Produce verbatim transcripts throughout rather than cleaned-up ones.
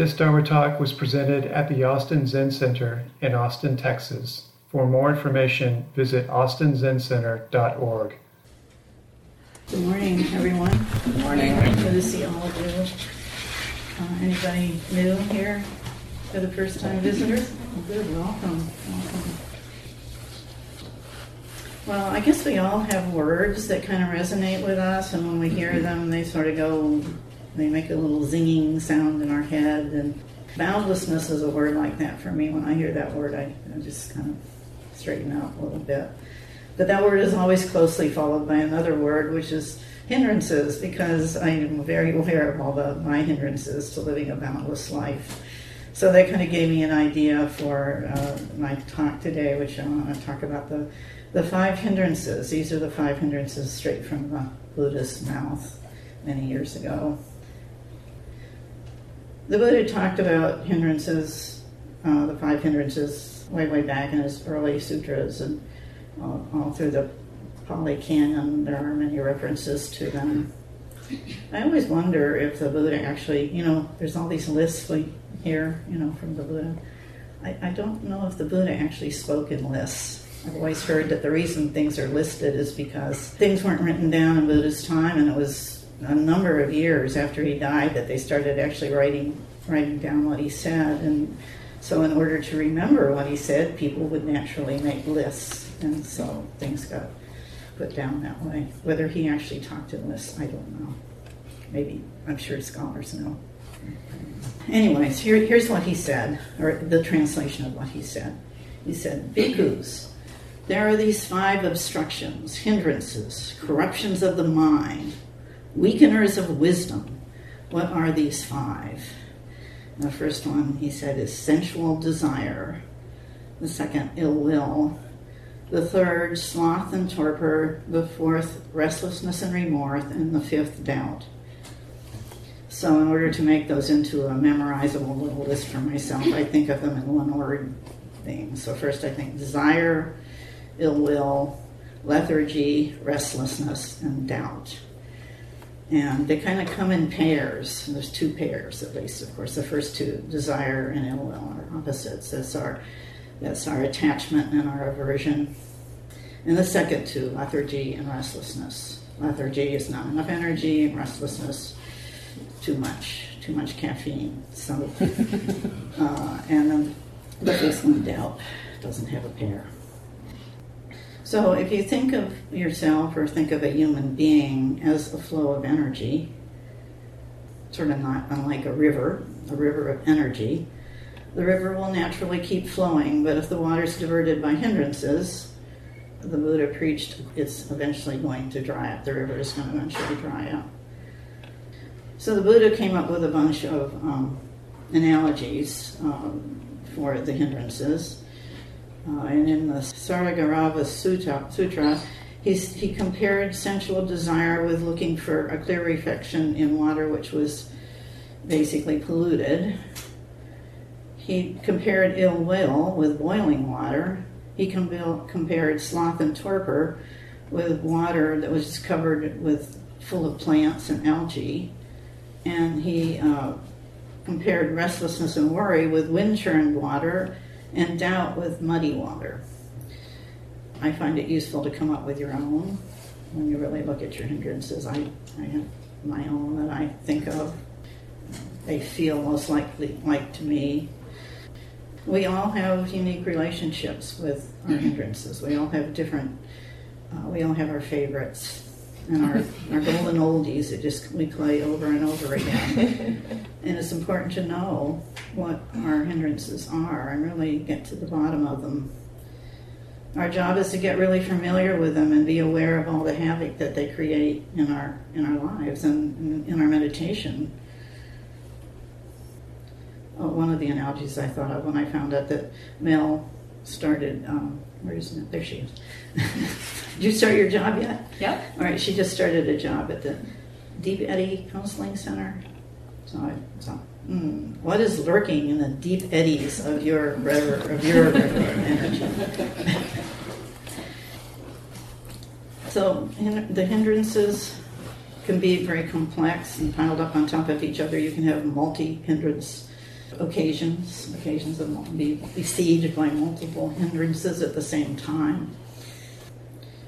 This Dharma Talk was presented at the Austin Zen Center in Austin, Texas. For more information, visit austin zen center dot org. Good morning, everyone. Good morning. Good to see all of you. Uh, anybody new here for the first time visitors? Well, good, welcome. welcome. Well, I guess we all have words that kind of resonate with us, and when we hear them, they sort of go, they make a little zinging sound in our head. And boundlessness is a word like that for me. When I hear that word, I, I just kind of straighten out a little bit. But that word is always closely followed by another word, which is hindrances, because I am very aware of all the, my hindrances to living a boundless life. So that kind of gave me an idea for uh, my talk today, which I want to talk about the The five hindrances. These are the five hindrances straight from the Buddha's mouth many years ago. The Buddha talked about hindrances, uh, the five hindrances, way, way back in his early sutras, and uh, all through the Pali Canon, there are many references to them. I always wonder if the Buddha actually, you know, there's all these lists we hear, you know, from the Buddha. I, I don't know if the Buddha actually spoke in lists. I've always heard that the reason things are listed is because things weren't written down in Buddha's time, and it was a number of years after he died that they started actually writing writing down what he said. And so in order to remember what he said, people would naturally make lists, and so things got put down that way. Whether he actually talked in lists, I don't know. Maybe, I'm sure scholars know. Anyways, here, here's what he said, or the translation of what he said. He said, "Bhikkhus, there are these five obstructions, hindrances, corruptions of the mind, weakeners of wisdom. What are these five?" And the first one, he said, is sensual desire. The second, ill will. The third, sloth and torpor. The fourth, restlessness and remorse. And the fifth, doubt. So in order to make those into a memorizable little list for myself, I think of them in one word thing. So first I think desire, ill will, lethargy, restlessness, and doubt. And they kind of come in pairs. And there's two pairs, at least, of course. The first two, desire and ill will, are opposites. That's our, that's our attachment and our aversion. And the second two, lethargy and restlessness. Lethargy is not enough energy, and restlessness, too much, too much caffeine. So, uh, and then the fifth one, doubt, doesn't have a pair. So if you think of yourself or think of a human being as a flow of energy, sort of not unlike a river, a river of energy, the river will naturally keep flowing, but if the water's diverted by hindrances, the Buddha preached, it's eventually going to dry up. The river is going to eventually dry up. So the Buddha came up with a bunch of um, analogies um, for the hindrances. Uh, and in the Saragarava Sutra, he's, he compared sensual desire with looking for a clear reflection in water which was basically polluted. He compared ill will with boiling water. He com- compared sloth and torpor with water that was just covered with, full of plants and algae. And he uh, compared restlessness and worry with wind-churned water, and doubt with muddy water. I find it useful to come up with your own when you really look at your hindrances. I, I have my own that I think of. They feel most likely like to me. We all have unique relationships with our hindrances. We all have different, uh, we all have our favorites and our, our golden oldies that just we play over and over again. And it's important to know what our hindrances are and really get to the bottom of them. Our job is to get really familiar with them and be aware of all the havoc that they create in our in our lives and in our meditation. Oh, one of the analogies I thought of when I found out that Mel started, um, where is it? There she is. Did you start your job yet? Yep. All right, she just started a job at the Deep Eddy Counseling Center. So I so, mm, what is lurking in the deep eddies of your river of your river energy? So the hindrances can be very complex and piled up on top of each other. You can have multi-hindrance occasions, occasions of being besieged by multiple hindrances at the same time.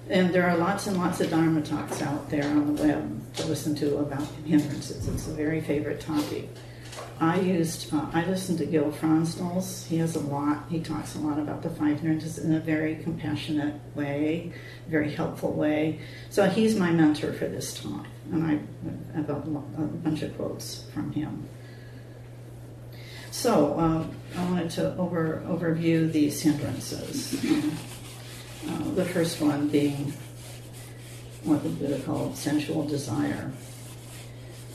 And there are lots and lots of Dharma talks out there on the web to listen to about hindrances. It's a very favorite topic. I used, uh, I listened to Gil Fronsdal's. He has a lot, he talks a lot about the five hindrances in a very compassionate way, very helpful way. So he's my mentor for this talk, and I have a, a bunch of quotes from him. So uh, I wanted to over, overview these hindrances. Uh, the first one being what the Buddha called sensual desire.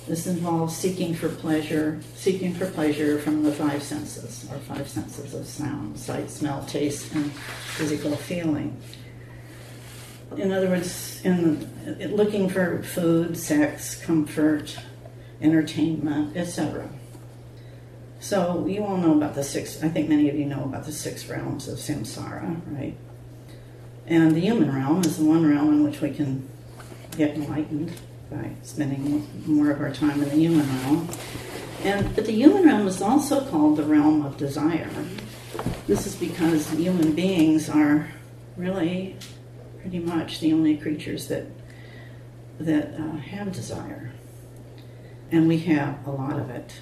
This involves seeking for pleasure, seeking for pleasure from the five senses, or five senses of sound, sight, smell, taste, and physical feeling. In other words, in, in looking for food, sex, comfort, entertainment, et cetera. So you all know about the six, I think many of you know about the six realms of samsara, right? And the human realm is the one realm in which we can get enlightened, by spending more of our time in the human realm. And, but the human realm is also called the realm of desire. This is because human beings are really pretty much the only creatures that, that uh, have desire. And we have a lot of it.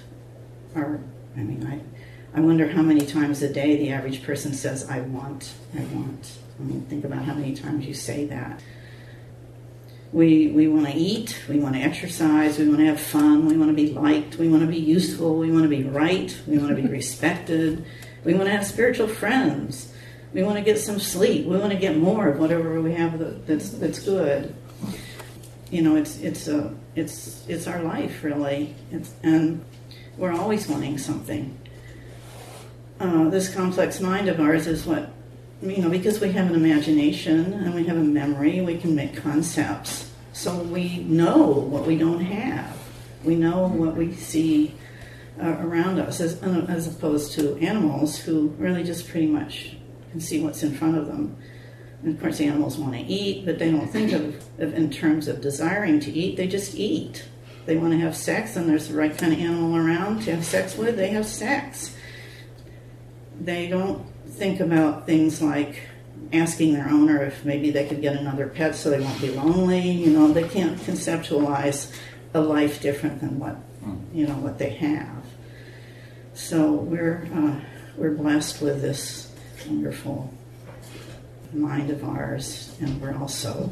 Our, I mean, I, I wonder how many times a day the average person says, I want, I want. I mean, think about how many times you say that. We we want to eat, we want to exercise, we want to have fun, we want to be liked, we want to be useful, we want to be right, we want to be respected, we want to have spiritual friends, we want to get some sleep, we want to get more of whatever we have that's that's good. You know, it's it's a it's it's our life really, it's, and we're always wanting something. Uh, this complex mind of ours is what. You know, because we have an imagination and we have a memory, we can make concepts. So we know what we don't have. We know what we see uh, around us, as, as opposed to animals who really just pretty much can see what's in front of them. And of course, the animals want to eat, but they don't think of, of in terms of desiring to eat. They just eat. They want to have sex, and there's the right kind of animal around to have sex with. They have sex. They don't think about things like asking their owner if maybe they could get another pet so they won't be lonely. You know, they can't conceptualize a life different than what you know what they have. So we're uh, we're blessed with this wonderful mind of ours, and we're also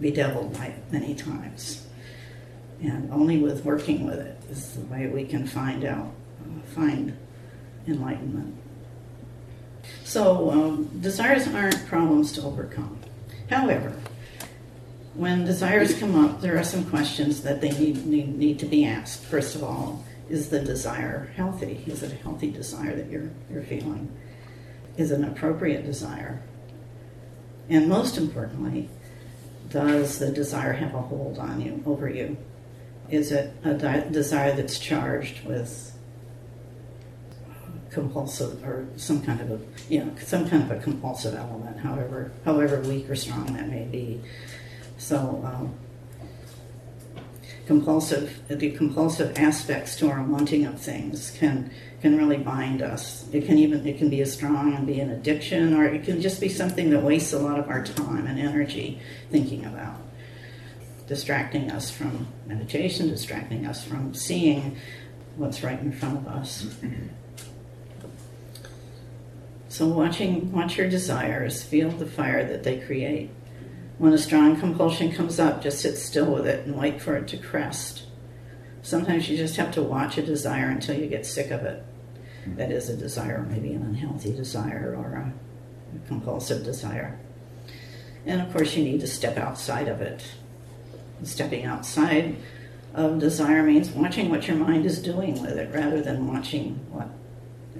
bedeviled by it many times. And only with working with it is the way we can find out uh, find enlightenment. So, um, desires aren't problems to overcome. However, when desires come up, there are some questions that they need, need, need to be asked. First of all, is the desire healthy? Is it a healthy desire that you're, you're feeling? Is it an appropriate desire? And most importantly, does the desire have a hold on you, over you? Is it a di- desire that's charged with compulsive, or some kind of a, you know, some kind of a compulsive element, however, however weak or strong that may be. So, um, compulsive, the compulsive aspects to our wanting of things can can really bind us. It can even, it can be as strong and be an addiction, or it can just be something that wastes a lot of our time and energy thinking about, distracting us from meditation, distracting us from seeing what's right in front of us. So watching, watch your desires, feel the fire that they create. When a strong compulsion comes up, just sit still with it and wait for it to crest. Sometimes you just have to watch a desire until you get sick of it. That is a desire, maybe an unhealthy desire or a compulsive desire. And of course you need to step outside of it. Stepping outside of desire means watching what your mind is doing with it rather than watching what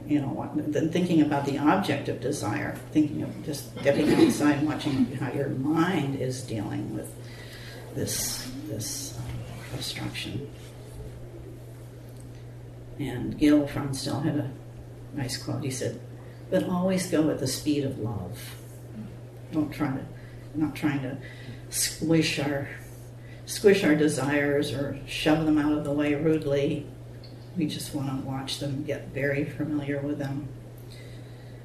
you know, than thinking about the object of desire, thinking of just stepping outside and watching how your mind is dealing with this this um, obstruction. And Gil Fronsdal had a nice quote. He said, "But always go at the speed of love. Don't try to, not trying to squish our squish our desires or shove them out of the way rudely. We just want to watch them, get very familiar with them.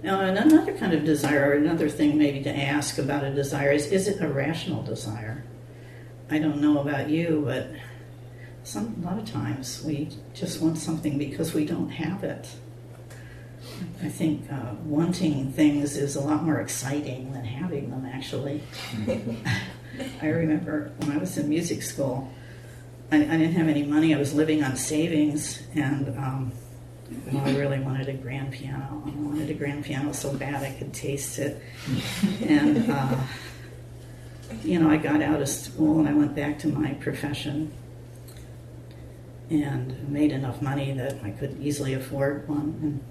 Now, another kind of desire, or another thing maybe to ask about a desire is, is it a rational desire? I don't know about you, but some, a lot of times we just want something because we don't have it. I think uh, wanting things is a lot more exciting than having them, actually. I remember when I was in music school, I, I didn't have any money. I was living on savings, and um, well, I really wanted a grand piano. I wanted a grand piano so bad I could taste it. And, uh, you know, I got out of school and I went back to my profession and made enough money that I could easily afford one. And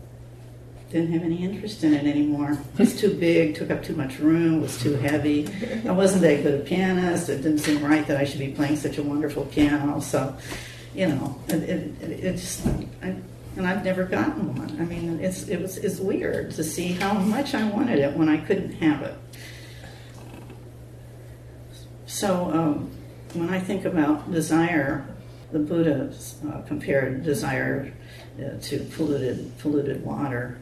didn't have any interest in it anymore. It was too big, took up too much room, was too heavy. I wasn't that good a pianist. It didn't seem right that I should be playing such a wonderful piano. So, you know, it, it, it just, I, and I've never gotten one. I mean, it's it was it's weird to see how much I wanted it when I couldn't have it. So um, when I think about desire, the Buddha uh, compared desire uh, to polluted polluted water.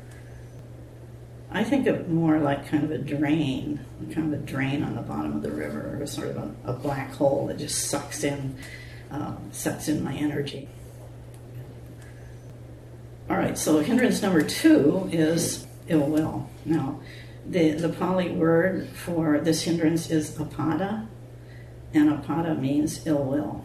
I think of more like kind of a drain, kind of a drain on the bottom of the river, or sort of a, a black hole that just sucks in, uh, sucks in my energy. All right, so hindrance number two is ill will. Now, the, the Pali word for this hindrance is apada, and apada means ill will.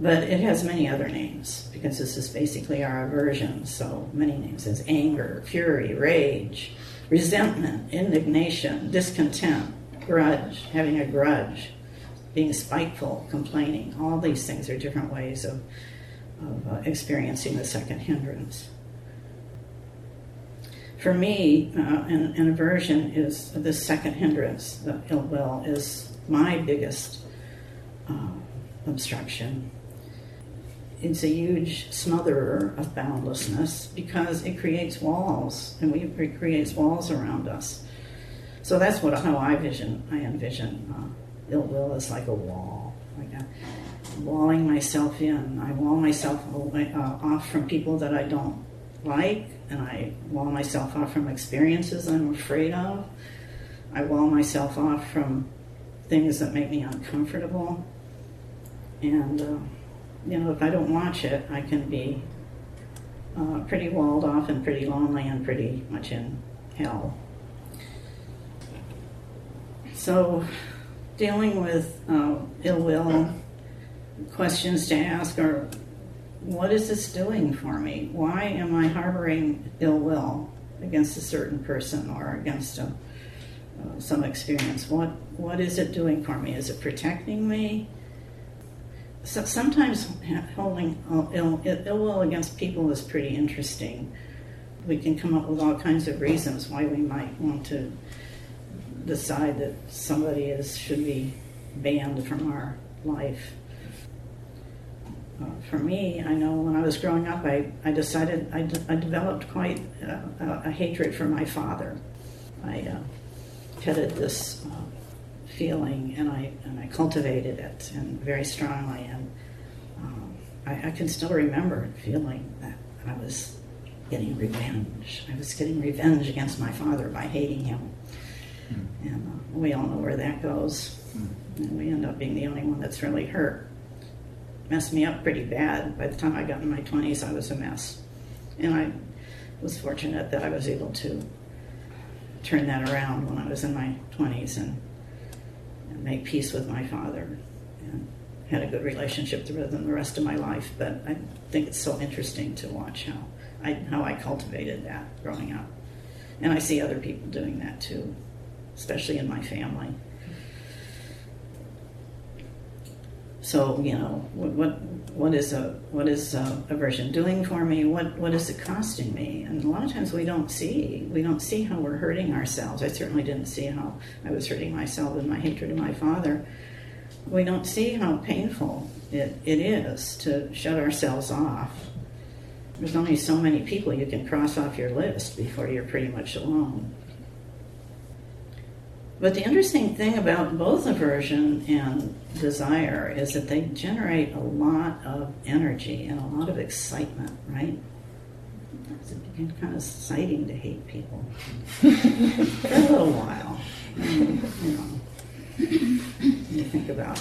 But it has many other names, because this is basically our aversion, so many names. It's anger, fury, rage, resentment, indignation, discontent, grudge, having a grudge, being spiteful, complaining. All these things are different ways of, of uh, experiencing the second hindrance. For me, uh, an, an aversion is the second hindrance. The ill will is my biggest uh, obstruction. It's a huge smotherer of boundlessness because it creates walls, and we, it creates walls around us. So that's what how I vision. I envision uh, ill will as like a wall, like I'm walling myself in. I wall myself away, uh, off from people that I don't like, and I wall myself off from experiences I'm afraid of. I wall myself off from things that make me uncomfortable, and. Uh, You know, if I don't watch it, I can be uh, pretty walled off and pretty lonely and pretty much in hell. So dealing with uh, ill will, questions to ask are, what is this doing for me? Why am I harboring ill will against a certain person or against a, uh, some experience? What What is it doing for me? Is it protecting me? So sometimes holding ill, ill will against people is pretty interesting. We can come up with all kinds of reasons why we might want to decide that somebody is should be banned from our life. Uh, for me, I know when I was growing up, I, I decided, I, de- I developed quite a, a, a hatred for my father. I uh, petted this uh, feeling, and I and I cultivated it, and very strongly, and um, I, I can still remember feeling that I was getting revenge. I was getting revenge against my father by hating him, mm. and uh, we all know where that goes, mm. and we end up being the only one that's really hurt. It messed me up pretty bad. By the time I got in my twenties, I was a mess, and I was fortunate that I was able to turn that around when I was in my twenties, and make peace with my father, and had a good relationship with him the rest of my life. But I think it's so interesting to watch how I how I cultivated that growing up, and I see other people doing that too, especially in my family. So you know what what is a what is a aversion doing for me? What what is it costing me? And a lot of times we don't see we don't see how we're hurting ourselves. I certainly didn't see how I was hurting myself in my hatred of my father. We don't see how painful it, it is to shut ourselves off. There's only so many people you can cross off your list before you're pretty much alone. But the interesting thing about both aversion and desire is that they generate a lot of energy and a lot of excitement, right? It's kind of exciting to hate people for a little while. And, you know, you think about,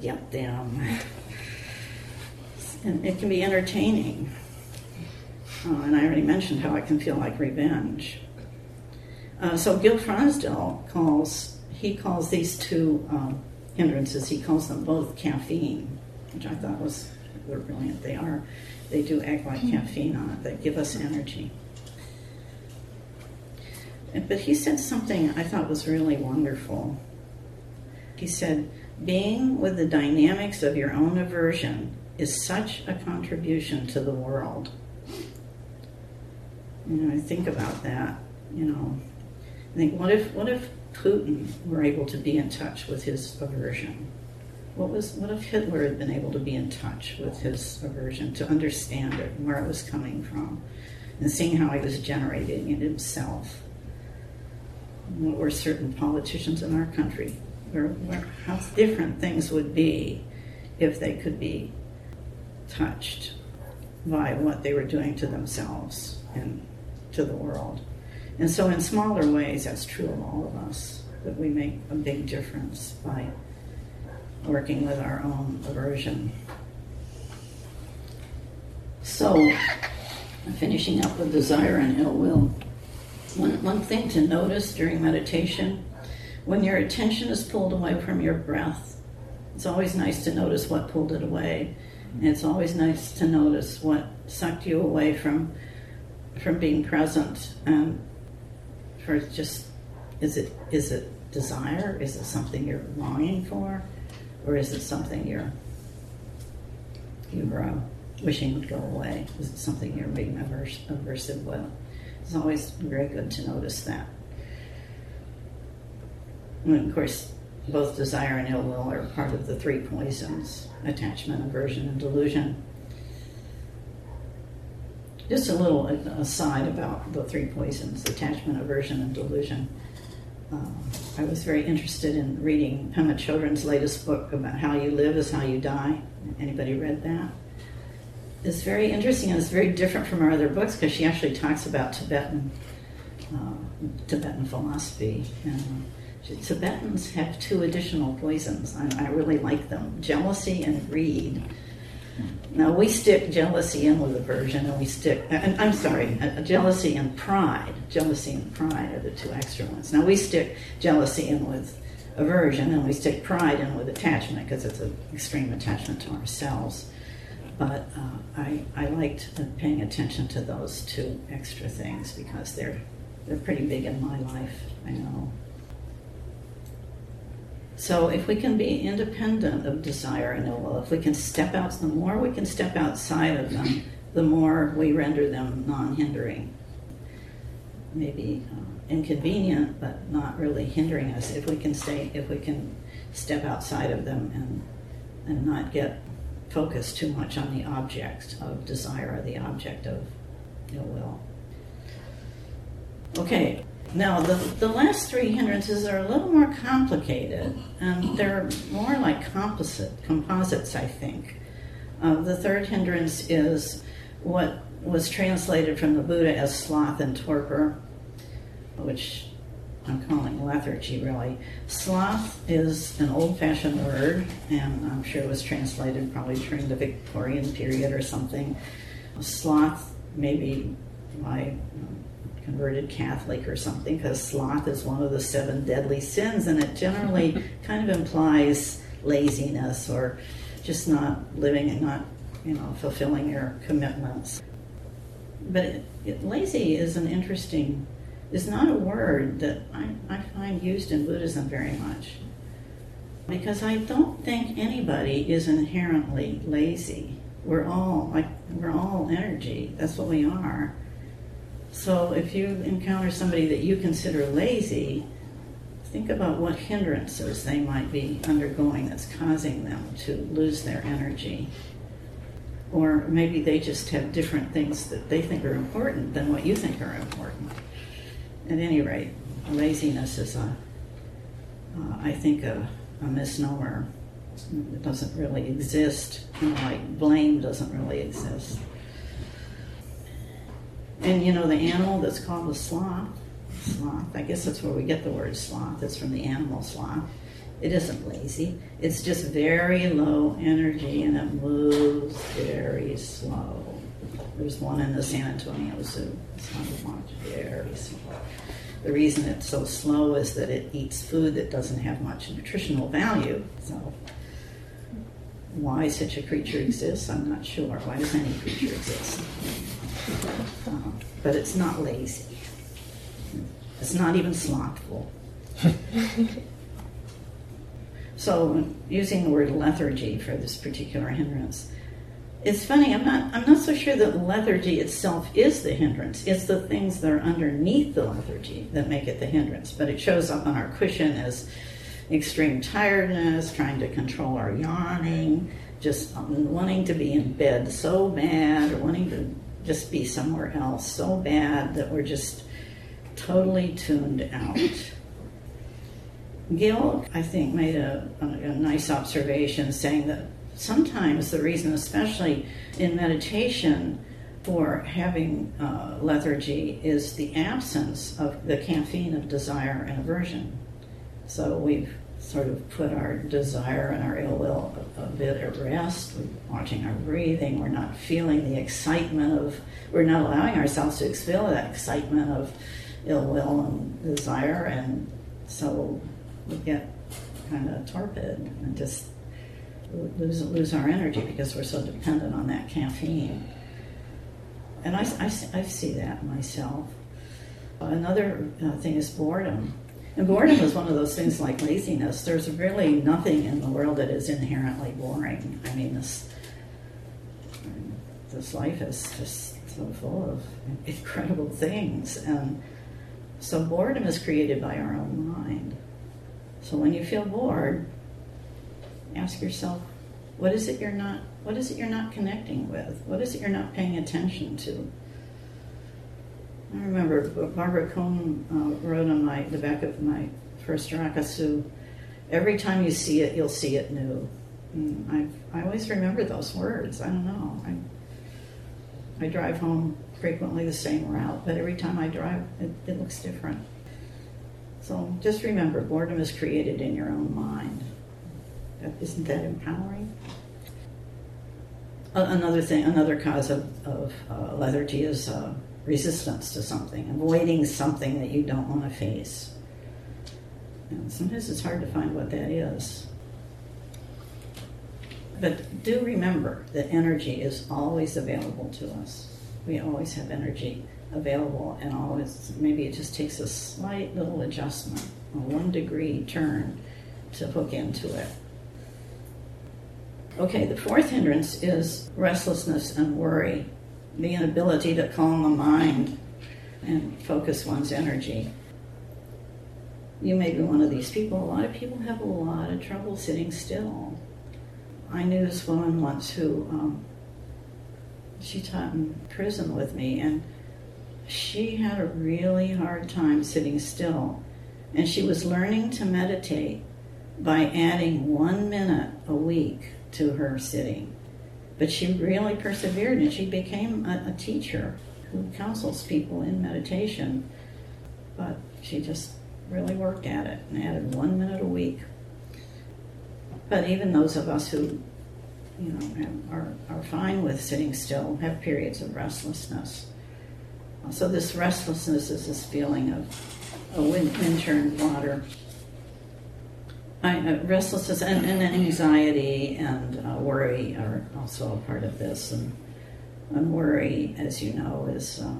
yep, damn. And it can be entertaining. Oh, and I already mentioned how it can feel like revenge. Uh, so Gil Fronsdal calls, he calls these two um, hindrances, he calls them both caffeine, which I thought was, they're brilliant, they are. They do act like caffeine on it, they give us energy. But he said something I thought was really wonderful. He said, being with the dynamics of your own aversion is such a contribution to the world. You know, I think about that, you know. I think, what if, what if Putin were able to be in touch with his aversion? What was, what if Hitler had been able to be in touch with his aversion, to understand it, where it was coming from, and seeing how he was generating it himself? What were certain politicians in our country? Where, where, how different things would be if they could be touched by what they were doing to themselves and to the world. And so in smaller ways, that's true of all of us, that we make a big difference by working with our own aversion. So, finishing up with desire and ill will. One, one thing to notice during meditation, when your attention is pulled away from your breath, it's always nice to notice what pulled it away. And it's always nice to notice what sucked you away from from being present. And for just, is it is it desire? Is it something you're longing for? Or is it something you're, you're uh, wishing would go away? Is it something you're being averse, aversive with? It's always very good to notice that. And of course, both desire and ill will are part of the three poisons: attachment, aversion, and delusion. Just a little aside about the three poisons: attachment, aversion, and delusion. Uh, I was very interested in reading Pema Chodron's latest book about How You Live Is How You Die. Anybody read that? It's very interesting, and it's very different from her other books because she actually talks about Tibetan uh, Tibetan philosophy. And she, Tibetans have two additional poisons. I, I really like them: jealousy and greed. Now we stick jealousy in with aversion, and we stick, and I'm sorry, jealousy and pride. Jealousy and pride are the two extra ones. Now we stick jealousy in with aversion, and we stick pride in with attachment because it's an extreme attachment to ourselves. But uh, I, I liked paying attention to those two extra things because they're they're pretty big in my life, I know. So if we can be independent of desire and ill will, if we can step out, the more we can step outside of them, the more we render them non-hindering. Maybe uh, inconvenient, but not really hindering us. If we can stay, if we can step outside of them and and not get focused too much on the object of desire or the object of ill will. Okay. Now, the, the last three hindrances are a little more complicated, and they're more like composite, composites, I think. Uh, the third hindrance is what was translated from the Buddha as sloth and torpor, which I'm calling lethargy, really. Sloth is an old-fashioned word, and I'm sure it was translated probably during the Victorian period or something. Sloth, maybe by converted Catholic or something, because sloth is one of the seven deadly sins, and it generally kind of implies laziness or just not living and not, you know, fulfilling your commitments. But it, it, lazy is an interesting, is not a word that I, I find used in Buddhism very much, because I don't think anybody is inherently lazy. We're all like, we're all energy. That's what we are. So if you encounter somebody that you consider lazy, think about what hindrances they might be undergoing that's causing them to lose their energy. Or maybe they just have different things that they think are important than what you think are important. At any rate, laziness is a uh, I think, a, a misnomer. It doesn't really exist. You know, like blame doesn't really exist. And you know, the animal that's called a sloth, sloth, I guess that's where we get the word sloth, it's from the animal sloth. It isn't lazy, it's just very low energy and it moves very slow. There's one in the San Antonio Zoo, it's fun to watch, very slow. The reason it's so slow is that it eats food that doesn't have much nutritional value. So why such a creature exists, I'm not sure. Why does any creature exist? Um, but it's not lazy. It's not even slothful. So using the word lethargy for this particular hindrance, it's funny, I'm not I'm not so sure that lethargy itself is the hindrance. It's the things that are underneath the lethargy that make it the hindrance. But it shows up on our cushion as extreme tiredness, trying to control our yawning, just wanting to be in bed so bad, or wanting to just be somewhere else so bad that we're just totally tuned out. Gil, I think, made a, a, a nice observation saying that sometimes the reason, especially in meditation, for having uh, lethargy is the absence of the caffeine of desire and aversion. So we've sort of put our desire and our ill will a, a bit at rest. We're watching our breathing. We're not feeling the excitement of, we're not allowing ourselves to feel that excitement of ill will and desire. And so we get kind of torpid and just lose lose our energy because we're so dependent on that caffeine. And I, I, I see that myself. Another uh, thing is boredom. And boredom is one of those things like laziness. There's really nothing in the world that is inherently boring. I mean, this this life is just so full of incredible things. And so boredom is created by our own mind. So when you feel bored, ask yourself, what is it you're not, what is it you're not connecting with? What is it you're not paying attention to? I remember Barbara Cohn uh, wrote on my, the back of my first Rakasu, every time you see it, you'll see it new. And I I always remember those words. I don't know. I, I drive home frequently the same route, but every time I drive, it, it looks different. So just remember, boredom is created in your own mind. Isn't that empowering? Another thing, another cause of, of uh, lethargy is uh, resistance to something, avoiding something that you don't want to face. And sometimes it's hard to find what that is. But do remember that energy is always available to us. We always have energy available, and always, maybe it just takes a slight little adjustment, a one degree turn to hook into it. Okay, the fourth hindrance is restlessness and worry, the inability to calm the mind and focus one's energy. You may be one of these people. A lot of people have a lot of trouble sitting still. I knew this woman once who, um, she taught in prison with me, and she had a really hard time sitting still. And she was learning to meditate by adding one minute a week to her sitting. But she really persevered, and she became a, a teacher who counsels people in meditation. But she just really worked at it and added one minute a week. But even those of us who, you know, have, are, are fine with sitting still have periods of restlessness. So this restlessness is this feeling of a wind, wind turned water. I, uh, restlessness and, and anxiety and uh, worry are also a part of this. And, and worry, as you know, is uh,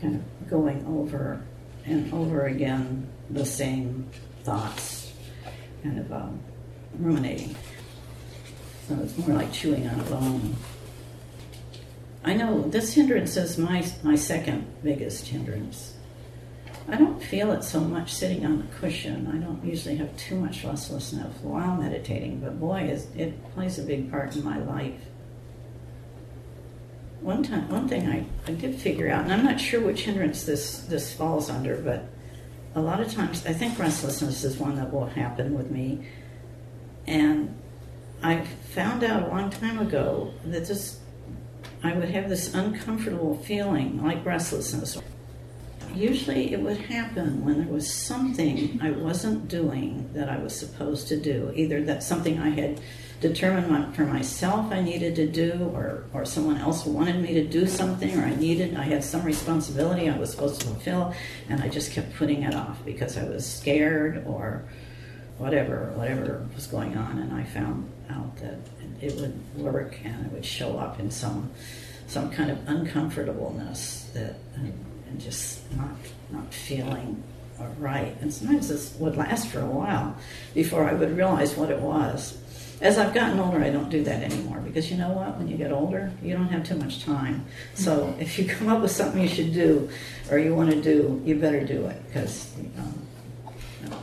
kind of going over and over again the same thoughts, kind of uh, ruminating. So it's more like chewing on a bone. I know this hindrance is my my second biggest hindrance. I don't feel it so much sitting on a cushion. I don't usually have too much restlessness while meditating, but boy, is, it plays a big part in my life. One time, one thing I, I did figure out, and I'm not sure which hindrance this, this falls under, but a lot of times, I think restlessness is one that will happen with me, and I found out a long time ago that this, I would have this uncomfortable feeling like restlessness. Usually it would happen when there was something I wasn't doing that I was supposed to do, either that something I had determined my, for myself I needed to do, or, or someone else wanted me to do something, or I needed, I had some responsibility I was supposed to fulfill, and I just kept putting it off because I was scared or whatever, whatever was going on, and I found out that it would work and it would show up in some some kind of uncomfortableness that and, and just not not feeling right. And sometimes this would last for a while before I would realize what it was. As I've gotten older, I don't do that anymore, because you know what? When you get older, you don't have too much time. So if you come up with something you should do or you want to do, you better do it, because um, you know,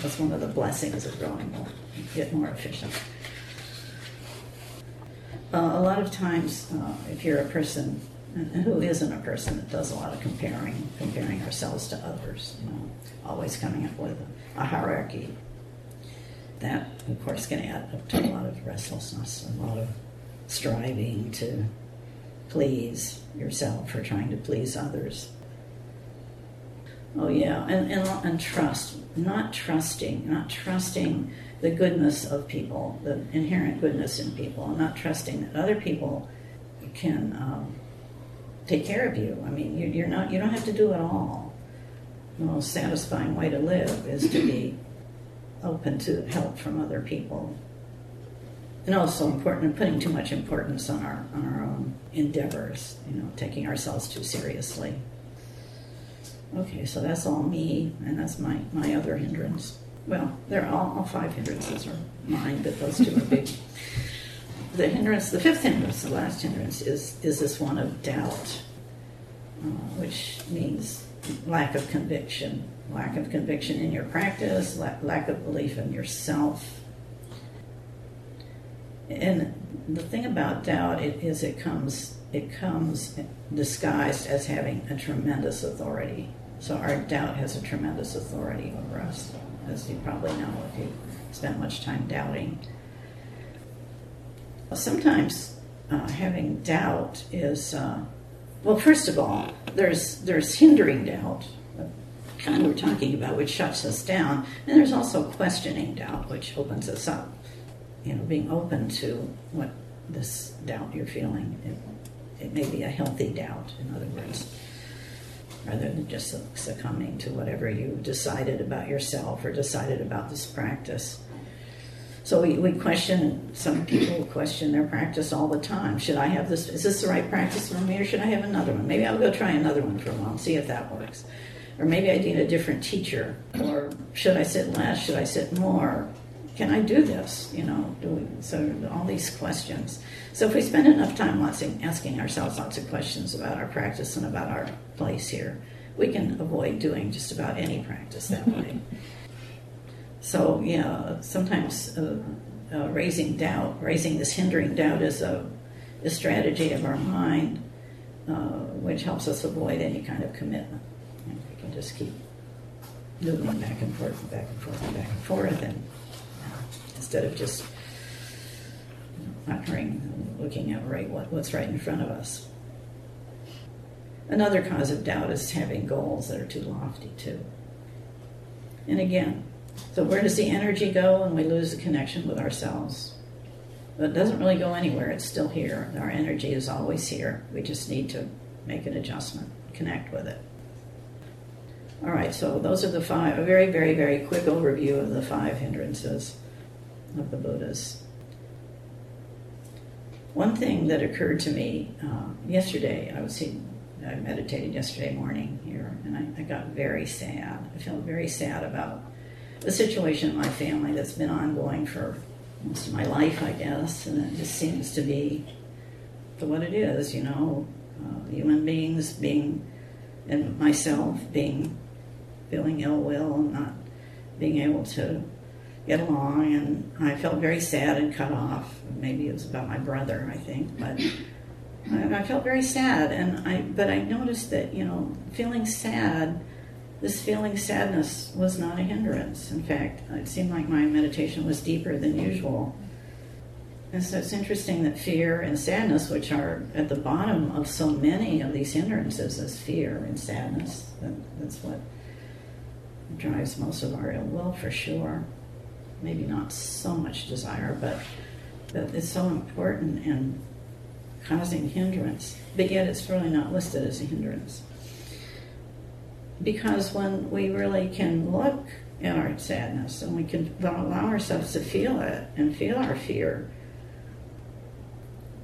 that's one of the blessings of growing old. You get more efficient. Uh, a lot of times, uh, if you're a person who isn't a person that does a lot of comparing, comparing ourselves to others, you know, always coming up with a, a hierarchy, that, of course, can add up to a lot of restlessness, a lot of striving to please yourself or trying to please others. Oh, yeah, and, and, and trust, not trusting, not trusting the goodness of people, the inherent goodness in people, and not trusting that other people can um, take care of you. I mean, you, you're not, you don't have to do it all. The most satisfying way to live is to be open to help from other people. And also important, putting too much importance on our on our own endeavors, you know, taking ourselves too seriously. Okay, so that's all me, and that's my, my other hindrance. Well, they're all, all five hindrances are mine, but those two are big. The hindrance, the fifth hindrance, the last hindrance, is, is this one of doubt, uh, which means lack of conviction. Lack of conviction in your practice, lack of belief in yourself. And the thing about doubt it is it comes it comes disguised as having a tremendous authority. So our doubt has a tremendous authority over us, as you probably know if you spent much time doubting. Sometimes uh, having doubt is, uh, well, first of all, there's there's hindering doubt, kind we're talking about, which shuts us down, and there's also questioning doubt, which opens us up. You know, being open to what this doubt you're feeling, it, it may be a healthy doubt, in other words, rather than just succumbing to whatever you decided about yourself or decided about this practice. So we, we question, some people question their practice all the time. Should I have this, is this the right practice for me, or should I have another one? Maybe I'll go try another one for a while and see if that works. Or maybe I need a different teacher, or should I sit less, should I sit more, can I do this, you know, doing, so all these questions. So if we spend enough time lots of, asking ourselves lots of questions about our practice and about our place here, we can avoid doing just about any practice that way. So, yeah, sometimes uh, uh, raising doubt, raising this hindering doubt is a, a strategy of our mind, uh, which helps us avoid any kind of commitment. Just keep moving back and forth and back and forth and back and forth, and uh, instead of just uttering, looking at right what, what's right in front of us. Another cause of doubt is having goals that are too lofty too. And again, so where does the energy go when we lose the connection with ourselves? Well, it doesn't really go anywhere. It's still here. Our energy is always here. We just need to make an adjustment, connect with it. All right, so those are the five, a very, very, very quick overview of the five hindrances of the Buddhas. One thing that occurred to me uh, yesterday, I was I meditated yesterday morning here, and I, I got very sad. I felt very sad about the situation in my family that's been ongoing for most of my life, I guess, and it just seems to be what it is, you know, uh, human beings being, and myself being, feeling ill will and not being able to get along, and I felt very sad and cut off. Maybe it was about my brother, I think, but I, I felt very sad. And I, but I noticed that, you know, feeling sad this feeling sadness was not a hindrance. In fact, it seemed like my meditation was deeper than usual. And so it's interesting that fear and sadness, which are at the bottom of so many of these hindrances, is fear and sadness. That's what drives most of our ill will, for sure. Maybe not so much desire, but it's so important and causing hindrance. But yet it's really not listed as a hindrance. Because when we really can look at our sadness and we can allow ourselves to feel it and feel our fear,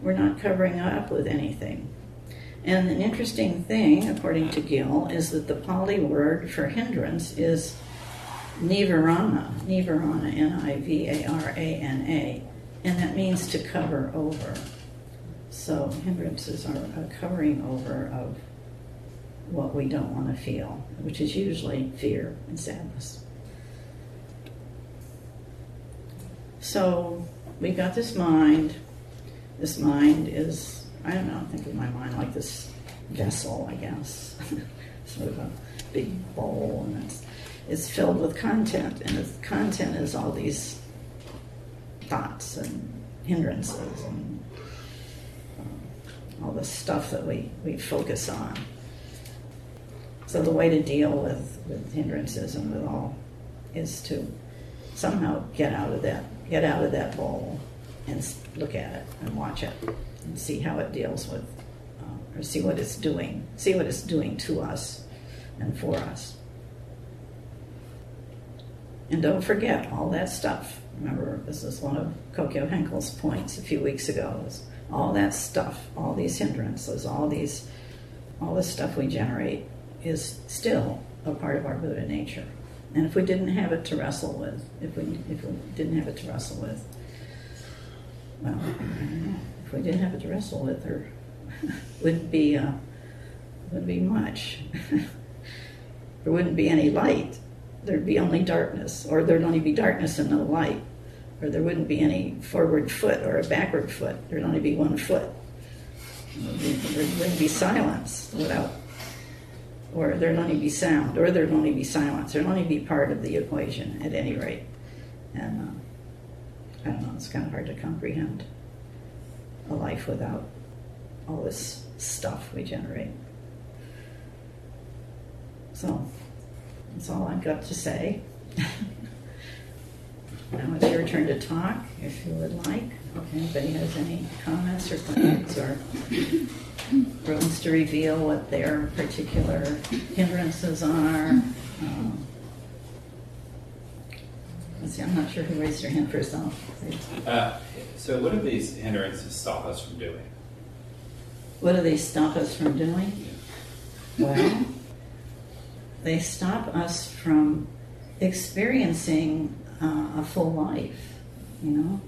we're not covering up with anything. And an interesting thing, according to Gil, is that the Pali word for hindrance is Nivarana, Nivarana, N I V A R A N A, and that means to cover over. So hindrances are a covering over of what we don't want to feel, which is usually fear and sadness. So we got this mind. This mind is, I don't know, I think of my mind like this vessel, I guess. Sort of a big bowl, and it's, it's filled with content, and its content is all these thoughts and hindrances and um, all the stuff that we, we focus on. So the way to deal with, with hindrances and with all is to somehow get out of that, get out of that bowl and look at it and watch it and see how it deals with, uh, or see what it's doing, see what it's doing to us and for us. And don't forget all that stuff. Remember, this is one of Kokyo Henkel's points a few weeks ago, is all that stuff, all these hindrances, all these, all this stuff we generate is still a part of our Buddha nature. And if we didn't have it to wrestle with, if we, if we didn't have it to wrestle with, well, if we didn't have it to wrestle with, there wouldn't be, uh, wouldn't be much. There wouldn't be any light. There'd be only darkness, or there'd only be darkness and no light, or there wouldn't be any forward foot or a backward foot. There'd only be one foot. There wouldn't be silence without, or there'd only be sound, or there'd only be silence. There'd only be part of the equation, at any rate. And uh, I don't know, it's kind of hard to comprehend a life without all this stuff we generate. So, that's all I've got to say. Now it's your turn to talk, if you would like. If anybody has any comments or questions or rooms to reveal what their particular hindrances are. Um, let's see, I'm not sure who raised their hand for yourself. Uh, so what do these hindrances stop us from doing? What do they stop us from doing? Yeah. Well, they stop us from experiencing uh, a full life, you know?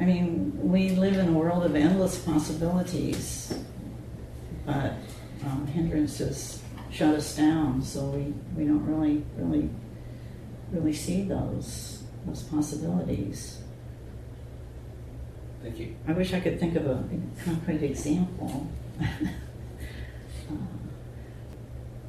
I mean, we live in a world of endless possibilities, but um, hindrances shut us down, so we, we don't really, really, really see those, those possibilities. Thank you. I wish I could think of a concrete example. um,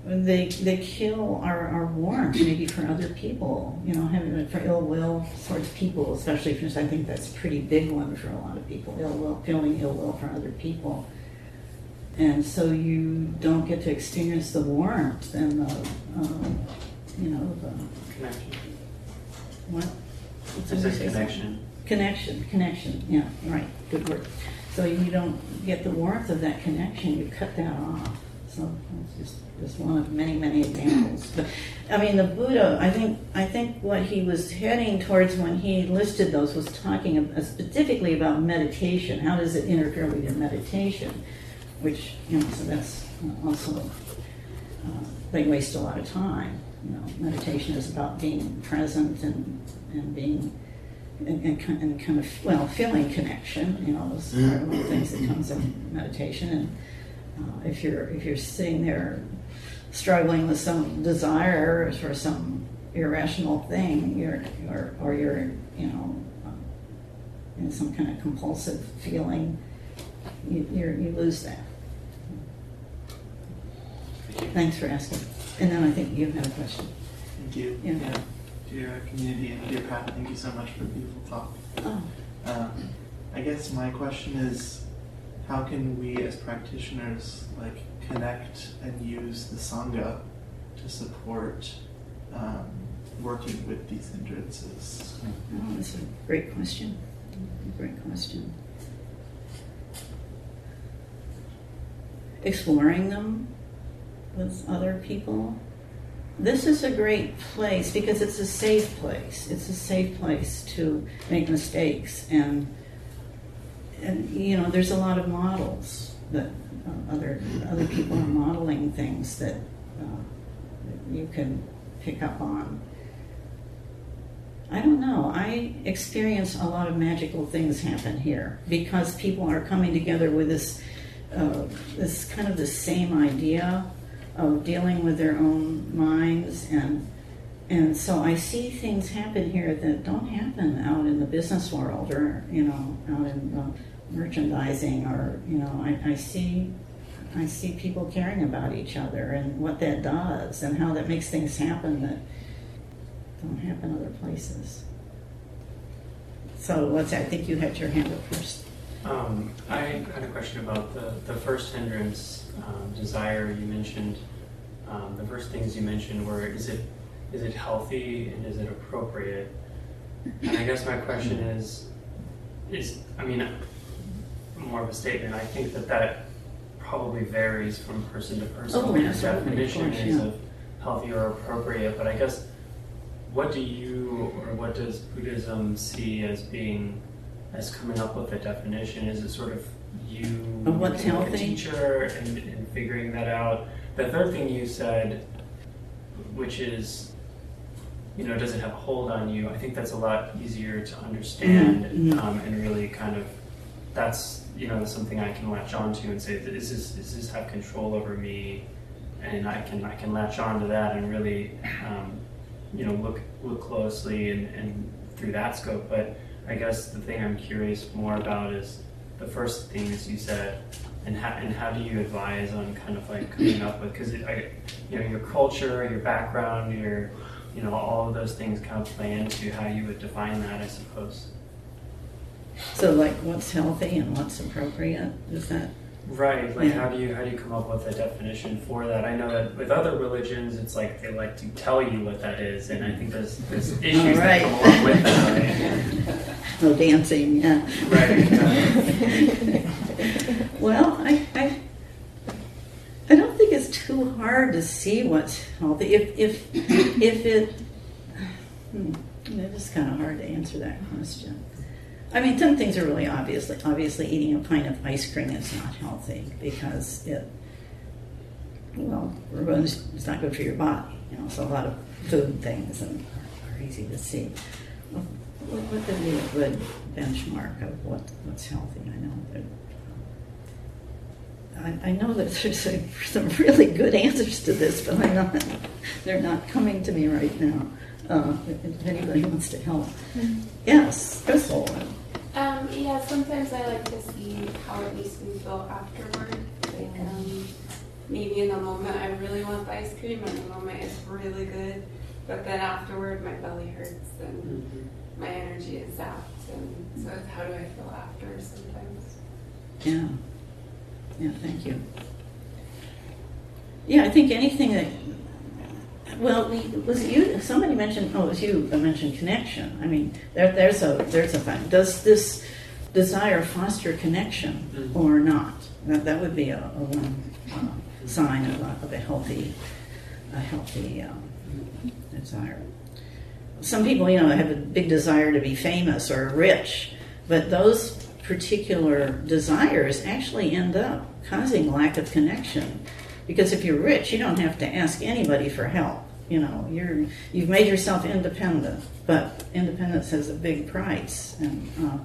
they, they kill our, our warmth, maybe for other people, you know, having for ill will towards people, especially because I think that's a pretty big one for a lot of people, ill will, feeling ill will for other people. And so you don't get to experience the warmth and the, um, you know, the... Connection. What? What's it say? Connection. Connection, connection, yeah, right, good word. So you don't get the warmth of that connection, you cut that off. So that's just, just one of many, many examples. But, I mean, the Buddha, I think I think what he was heading towards when he listed those was talking about, specifically about meditation. How does it interfere with your meditation? Which, you know, so that's also, uh, they waste a lot of time. You know, meditation is about being present and, and being, and, and, and kind of, well, feeling connection. You know, those are one of the things that comes in meditation. And, Uh, if you're if you're sitting there struggling with some desire for some irrational thing, you're or, or you're you know uh, in some kind of compulsive feeling, you you're, you lose that. Thank you. thanks for asking. And then I think you had a question. Thank you. Yeah. Yeah. Dear community and dear Pat, thank you so much for a beautiful talk. Oh. Um, I guess my question is, how can we as practitioners like connect and use the Sangha to support um, working with these hindrances? Oh, that's a great question. Great question. Exploring them with other people. This is a great place because it's a safe place. It's a safe place to make mistakes, and and you know, there's a lot of models that uh, other other people are modeling things that, uh, that you can pick up on. I don't know. I experience a lot of magical things happen here because people are coming together with this uh, this kind of the same idea of dealing with their own minds, and and so I see things happen here that don't happen out in the business world, or you know, out in the merchandising, or you know, I, I see I see people caring about each other and what that does and how that makes things happen that don't happen other places. So what's that? I think you had your hand up first. Um, I had a question about the, the first hindrance, um, desire you mentioned. Um, the first things you mentioned were, is it is it healthy and is it appropriate? And I guess my question is, is I mean, more of a statement. I think that that probably varies from person to person. Oh, yes, the definition of course, yeah. is of healthy or appropriate, but I guess what do you, or what does Buddhism see as being, as coming up with a definition? Is it sort of you of what's healthy, a teacher, and, and figuring that out? The third thing you said, which is, you know, does it have a hold on you? I think that's a lot easier to understand, mm-hmm. um, and really kind of, that's, you know, something I can latch onto and say, is this, is this have control over me? And I can, I can latch onto that and really, um, you know, look, look closely and, and through that scope. But I guess the thing I'm curious more about is the first things you said, and how, and how do you advise on kind of like coming up with, because you know, your culture, your background, your, you know, all of those things kind of play into how you would define that, I suppose. So like what's healthy and what's appropriate, is that? Right, like yeah. how do you how do you come up with a definition for that? I know that with other religions, it's like they like to tell you what that is, and I think there's there's issues oh, right. that come along with that. Right? No dancing, yeah. Right. Uh, well, I, I I don't think it's too hard to see what's healthy. If if if it, hmm, it is kind of hard to answer that question. I mean, some things are really obvious. Like obviously, eating a pint of ice cream is not healthy because it, well, it's not good for your body. You know, so a lot of food things and are easy to see. What would be a good benchmark of what, what's healthy? I know that. I, I know that there's a, some really good answers to this, but I'm not. They're not coming to me right now. Uh, if anybody wants to help, mm-hmm. yes, Crystal. Um, yeah, sometimes I like to see how at least we feel afterward. Like, um, maybe in the moment I really want the ice cream, and the moment it's really good, but then afterward my belly hurts and mm-hmm. my energy is zapped, and so it's how do I feel after sometimes? Yeah, yeah, thank you. Yeah, I think anything that. Well, we, was it you? Somebody mentioned. Oh, it was you that mentioned connection. I mean, there, there's a there's a fact. Does this desire foster connection or not? That that would be a, a one uh, sign of a, of a healthy a healthy um, desire. Some people, you know, have a big desire to be famous or rich, but those particular desires actually end up causing lack of connection. Because if you're rich, you don't have to ask anybody for help. You know, you're you've made yourself independent, but independence has a big price, and uh,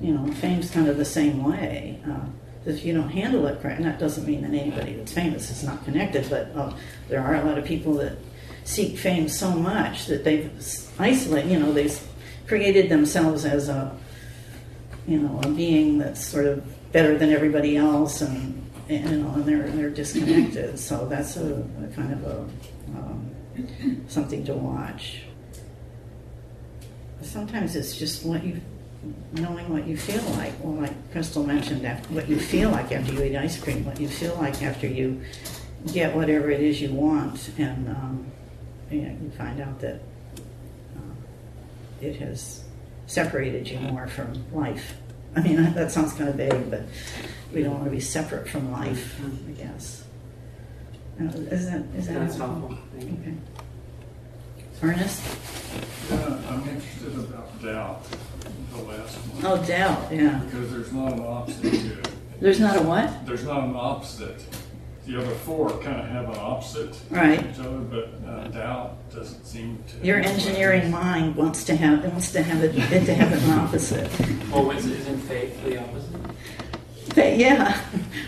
you know, fame's kind of the same way. Uh, if you don't handle it correctly, and that doesn't mean that anybody that's famous is not connected, but uh, there are a lot of people that seek fame so much that they've isolated. You know, they've created themselves as a, you know, a being that's sort of better than everybody else, and you know, and they're they're disconnected. So that's a, a kind of a um, something to watch. Sometimes it's just what you, knowing what you feel like. Well, like Crystal mentioned, that what you feel like after you eat ice cream, what you feel like after you get whatever it is you want, and um, you know, you find out that uh, it has separated you more from life. I mean, that sounds kind of vague, but we don't want to be separate from life, I guess. Is that, is that That's helpful. Okay. Ernest? Yeah, I'm interested about doubt, the last one. Oh, doubt, yeah. Because there's not an opposite here. There's not a what? There's not an opposite. The other four kind of have an opposite right. to each other, but uh, doubt doesn't seem to. Your engineering mind wants to have wants to have it, it to have an opposite. Well, isn't faith the opposite? Faith, yeah,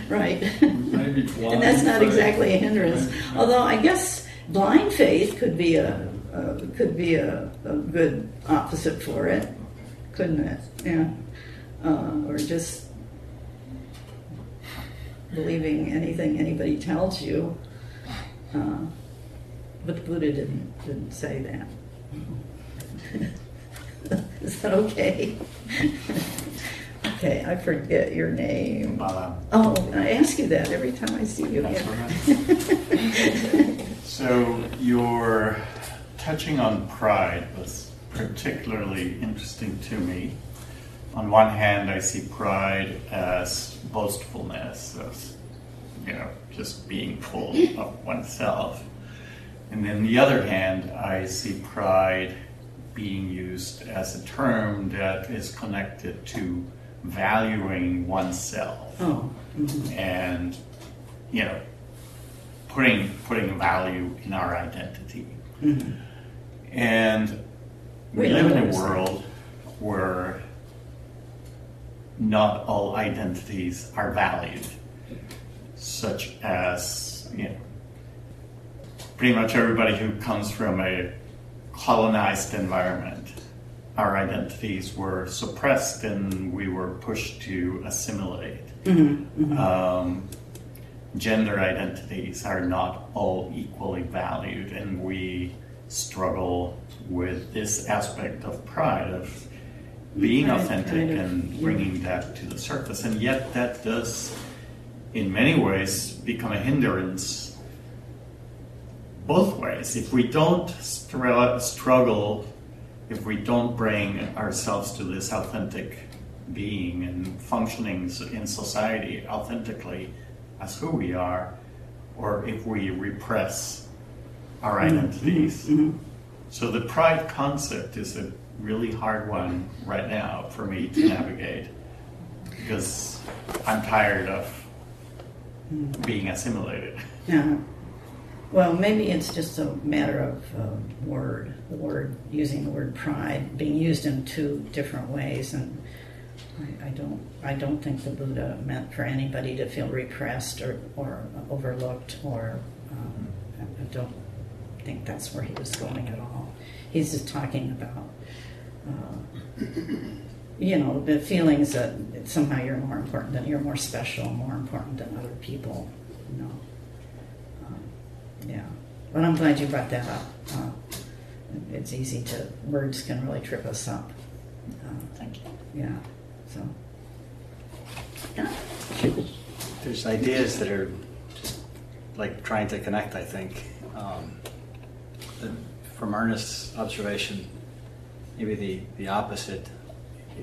right. Maybe blind and that's not faith. Exactly a hindrance. Right. Although I guess blind faith could be a, a could be a, a good opposite for it, couldn't it? Yeah, uh, or just. Believing anything anybody tells you, uh, but the Buddha didn't didn't say that. Is that okay? Okay, I forget your name. Bala. Oh, I ask you that every time I see you. That's so your touching on pride was particularly interesting to me. On one hand, I see pride as boastfulness, as, you know, just being full of oneself. And then the other hand, I see pride being used as a term that is connected to valuing oneself. Oh. Mm-hmm. And, you know, putting, putting value in our identity. Mm-hmm. And we Wait, live in a world where not all identities are valued, such as, you know, pretty much everybody who comes from a colonized environment. Our identities were suppressed and we were pushed to assimilate. Mm-hmm. Mm-hmm. Um, gender identities are not all equally valued, and we struggle with this aspect of pride, of being authentic and bringing that to the surface. And yet that does, in many ways, become a hindrance both ways. If we don't str- struggle, if we don't bring ourselves to this authentic being and functioning in society authentically as who we are, or if we repress our identities. Mm-hmm. So the pride concept is a really hard one right now for me to navigate, because I'm tired of being assimilated. Yeah. Well, maybe it's just a matter of uh, word, the word, using the word pride, being used in two different ways. And I, I don't, I don't think the Buddha meant for anybody to feel repressed or, or overlooked, or um, I don't think that's where he was going at all. He's just talking about. Uh, you know, the feelings that somehow you're more important, that you're more special, more important than other people, you know. Um, yeah. But I'm glad you brought that up. Uh, it's easy to, words can really trip us up. Uh, Thank you. Yeah. So, yeah. There's ideas that are just like trying to connect, I think. Um, the, from Ernest's observation, maybe the, the opposite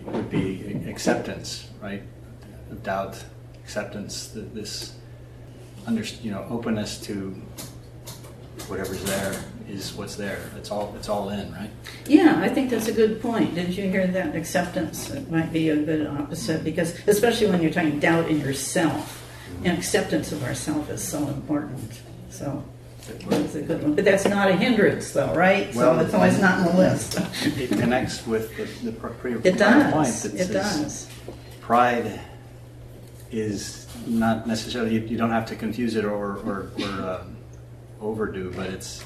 would be acceptance, right? Doubt, acceptance, this under, you know, openness to whatever's there is what's there. It's all it's all in, right? Yeah, I think that's a good point. Did you hear that? Acceptance, it might be a good opposite, because especially when you're talking doubt in yourself, mm-hmm. and acceptance of ourself is so important. So. That's a good one. But that's not a hindrance, though, right? Well, so it's always not on the list. It connects with the, the prior point. It does. It does. Pride is not necessarily, you don't have to confuse it or, or, or um, overdo, but it's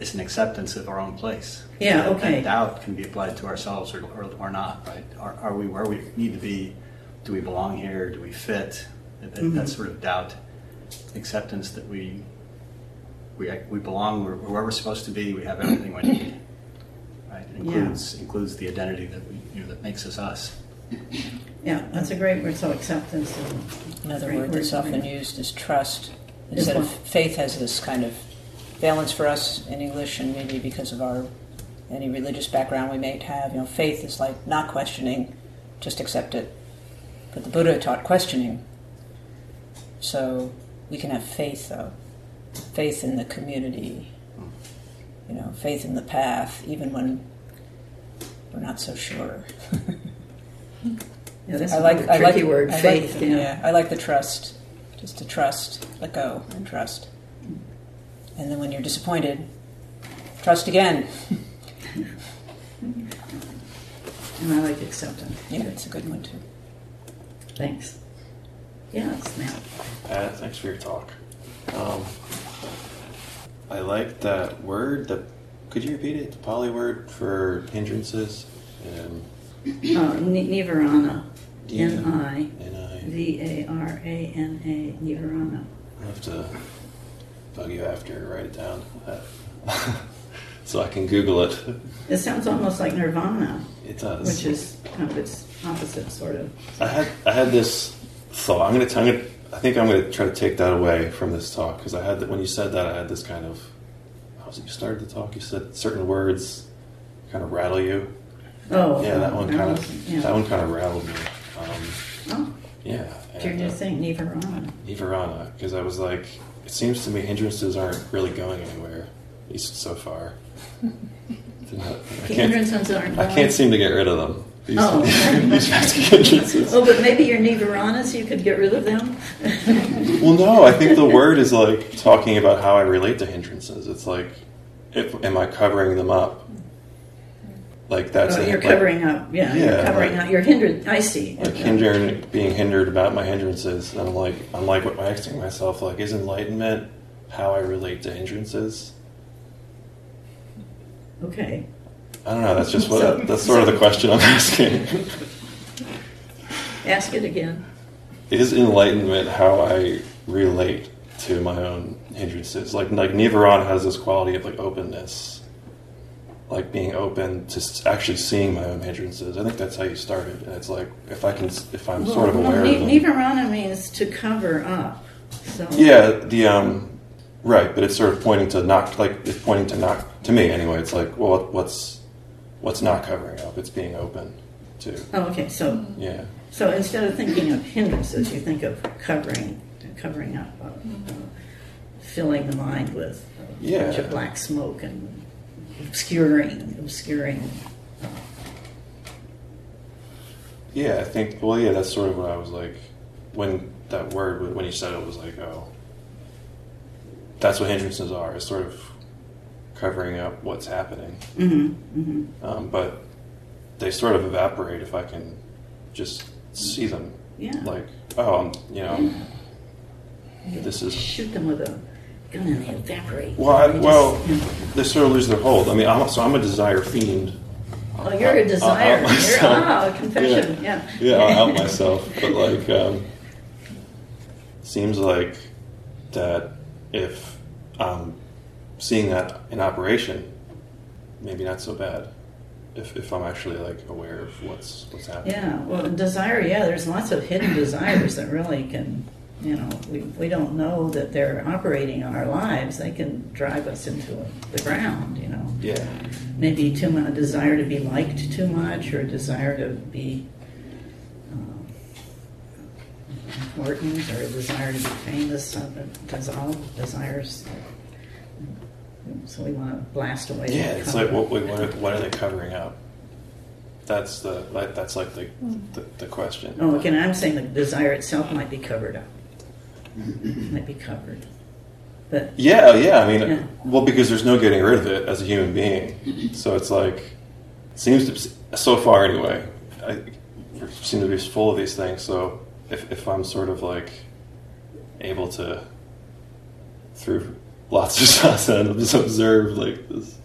it's an acceptance of our own place. Yeah, and, okay. And doubt can be applied to ourselves or or, or not, right? Are, are we where we need to be? Do we belong here? Do we fit? That, mm-hmm. that sort of doubt acceptance that we we we belong, we're, we're where we're supposed to be. We have everything we need. Right? It includes yeah. includes the identity that we you know that makes us us. Yeah, that's a great word. So acceptance. Another word that's often used is trust. Instead of faith has this kind of balance for us in English, and maybe because of our any religious background we may have, you know, faith is like not questioning, just accept it. But the Buddha taught questioning. So we can have faith, though. Faith in the community, you know, faith in the path, even when we're not so sure. Yeah, that's I like a I tricky like, word, I faith. Like, yeah. yeah, I like the trust, just to trust, let go, and trust. And then when you're disappointed, trust again. And I like acceptance. Yeah, it's a good one too. Thanks. Yeah, it's now. Uh, thanks for your talk. Um, I like that word. The could you repeat it? The Pali word for hindrances. Um, Uh, Nivarana, yeah. N I V A R A N A, Nivarana. I'll have to bug you after and write it down so I can Google it. It sounds almost like nirvana. It does. Which is kind of its opposite, sort of. I had I had this thought. I'm going to. I'm going. I think I'm going to try to take that away from this talk, because I had that when you said that I had this kind of. As you started the talk, you said certain words kind of rattle you. Oh yeah, that one kind of yeah. that one kind of rattled me. Um, oh, yeah. You're just uh, saying Nivarana. Nivarana, because I was like, it seems to me hindrances aren't really going anywhere, at least so far. Not, I hindrances aren't. I can't seem to get rid of them. These, oh, these hindrances. Oh, but maybe you're Nivarana, so you could get rid of them. Well, no, I think the word is like talking about how I relate to hindrances. It's like, if, am I covering them up? Like that's oh, a, you're covering like, up, yeah, yeah, you're covering like, up. You're hindered. I see. Like okay. hindered, being hindered about my hindrances. And I'm like, I'm like, what? I'm asking myself, like, is enlightenment how I relate to hindrances? Okay. I don't know. That's just what. So, I, that's sort so, of the question I'm asking. Ask it again. Is enlightenment how I relate to my own hindrances? Like, like Nivarana has this quality of like openness. Like being open to actually seeing my own hindrances. I think that's how you started. And it's like, if I can, if I'm well, sort of aware well, of them. Nivarana means to cover up. So. Yeah, the um, right, but it's sort of pointing to not, like it's pointing to not to me anyway. It's like, well, what's what's not covering up? It's being open to. Oh, okay. So yeah. So instead of thinking of hindrances, you think of covering, covering up, uh, uh, filling the mind with a yeah. bunch of black smoke and. Obscuring, obscuring. Yeah, I think. Well, yeah, that's sort of what I was like when that word, when you said it, was like, oh, that's what hindrances are. It's sort of covering up what's happening. Mm-hmm, mm-hmm. Um, but they sort of evaporate if I can just see them. Yeah. Like, oh, I'm, you know, yeah. this is shoot them with a. Gonna evaporate. Well, I, well, they sort of lose their hold. I mean, I'm, so I'm a desire fiend. Oh, you're I, a desire. You're ah, oh, confession. Yeah, yeah, yeah I'll out myself. But like, um, seems like that if I'm seeing that in operation, maybe not so bad. If if I'm actually like aware of what's what's happening. Yeah. Well, desire. Yeah, there's lots of hidden desires that really can. You know, we we don't know that they're operating on our lives. They can drive us into a, the ground, you know. Yeah. Maybe too much desire to be liked too much, or desire to be um, important, or a desire to be famous. Because all desires, so we want to blast away. Yeah, it's like what we what are, what are they covering up? That's the that's like the the, the question. Oh, okay. I'm saying the desire itself might be covered up. Might be covered, but yeah, yeah. I mean, yeah. well, because there's no getting rid of it as a human being. So it's like, it seems to so far anyway. I seem to be full of these things. So if if I'm sort of like able to through lots of sasana just observe like this,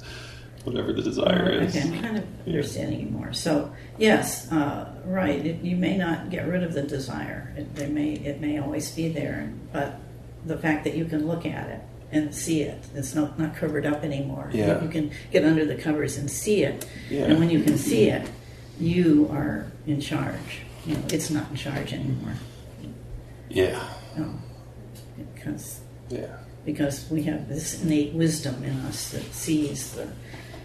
whatever the desire oh, okay. is. Okay, I'm kind of yeah. understanding you more. So yes, uh, right. It, you may not get rid of the desire. It, they may it may always be there, but the fact that you can look at it and see it. It's not, not covered up anymore. Yeah. You can get under the covers and see it. Yeah. And when you can see it, you are in charge. You know, it's not in charge anymore. Yeah. No. Because, yeah. because we have this innate wisdom in us that sees the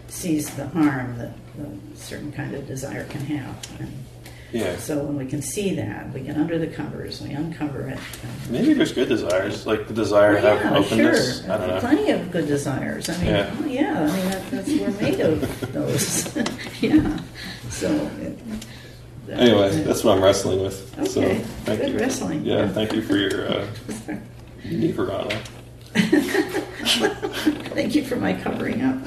sees the harm that a certain kind of desire can have. And yeah. So when we can see that, we get under the covers, we uncover it. Maybe there's good desires, like the desire well, to have yeah, openness. Sure. I don't know. Plenty of good desires. I mean, yeah, oh, yeah I mean that, that's we're made of those. yeah. So. It, that anyway, it. that's what I'm wrestling with. Okay. So thank good you. wrestling. Yeah, yeah. Thank you for your uh, Nivarana. Thank you for my covering up.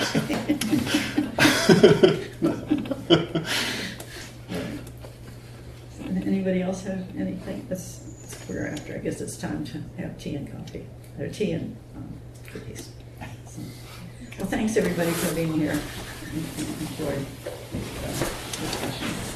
Anybody else have anything? It's, it's quarter after. I guess it's time to have tea and coffee. Or tea and um, cookies. So, well, thanks everybody for being here. I enjoyed the discussion.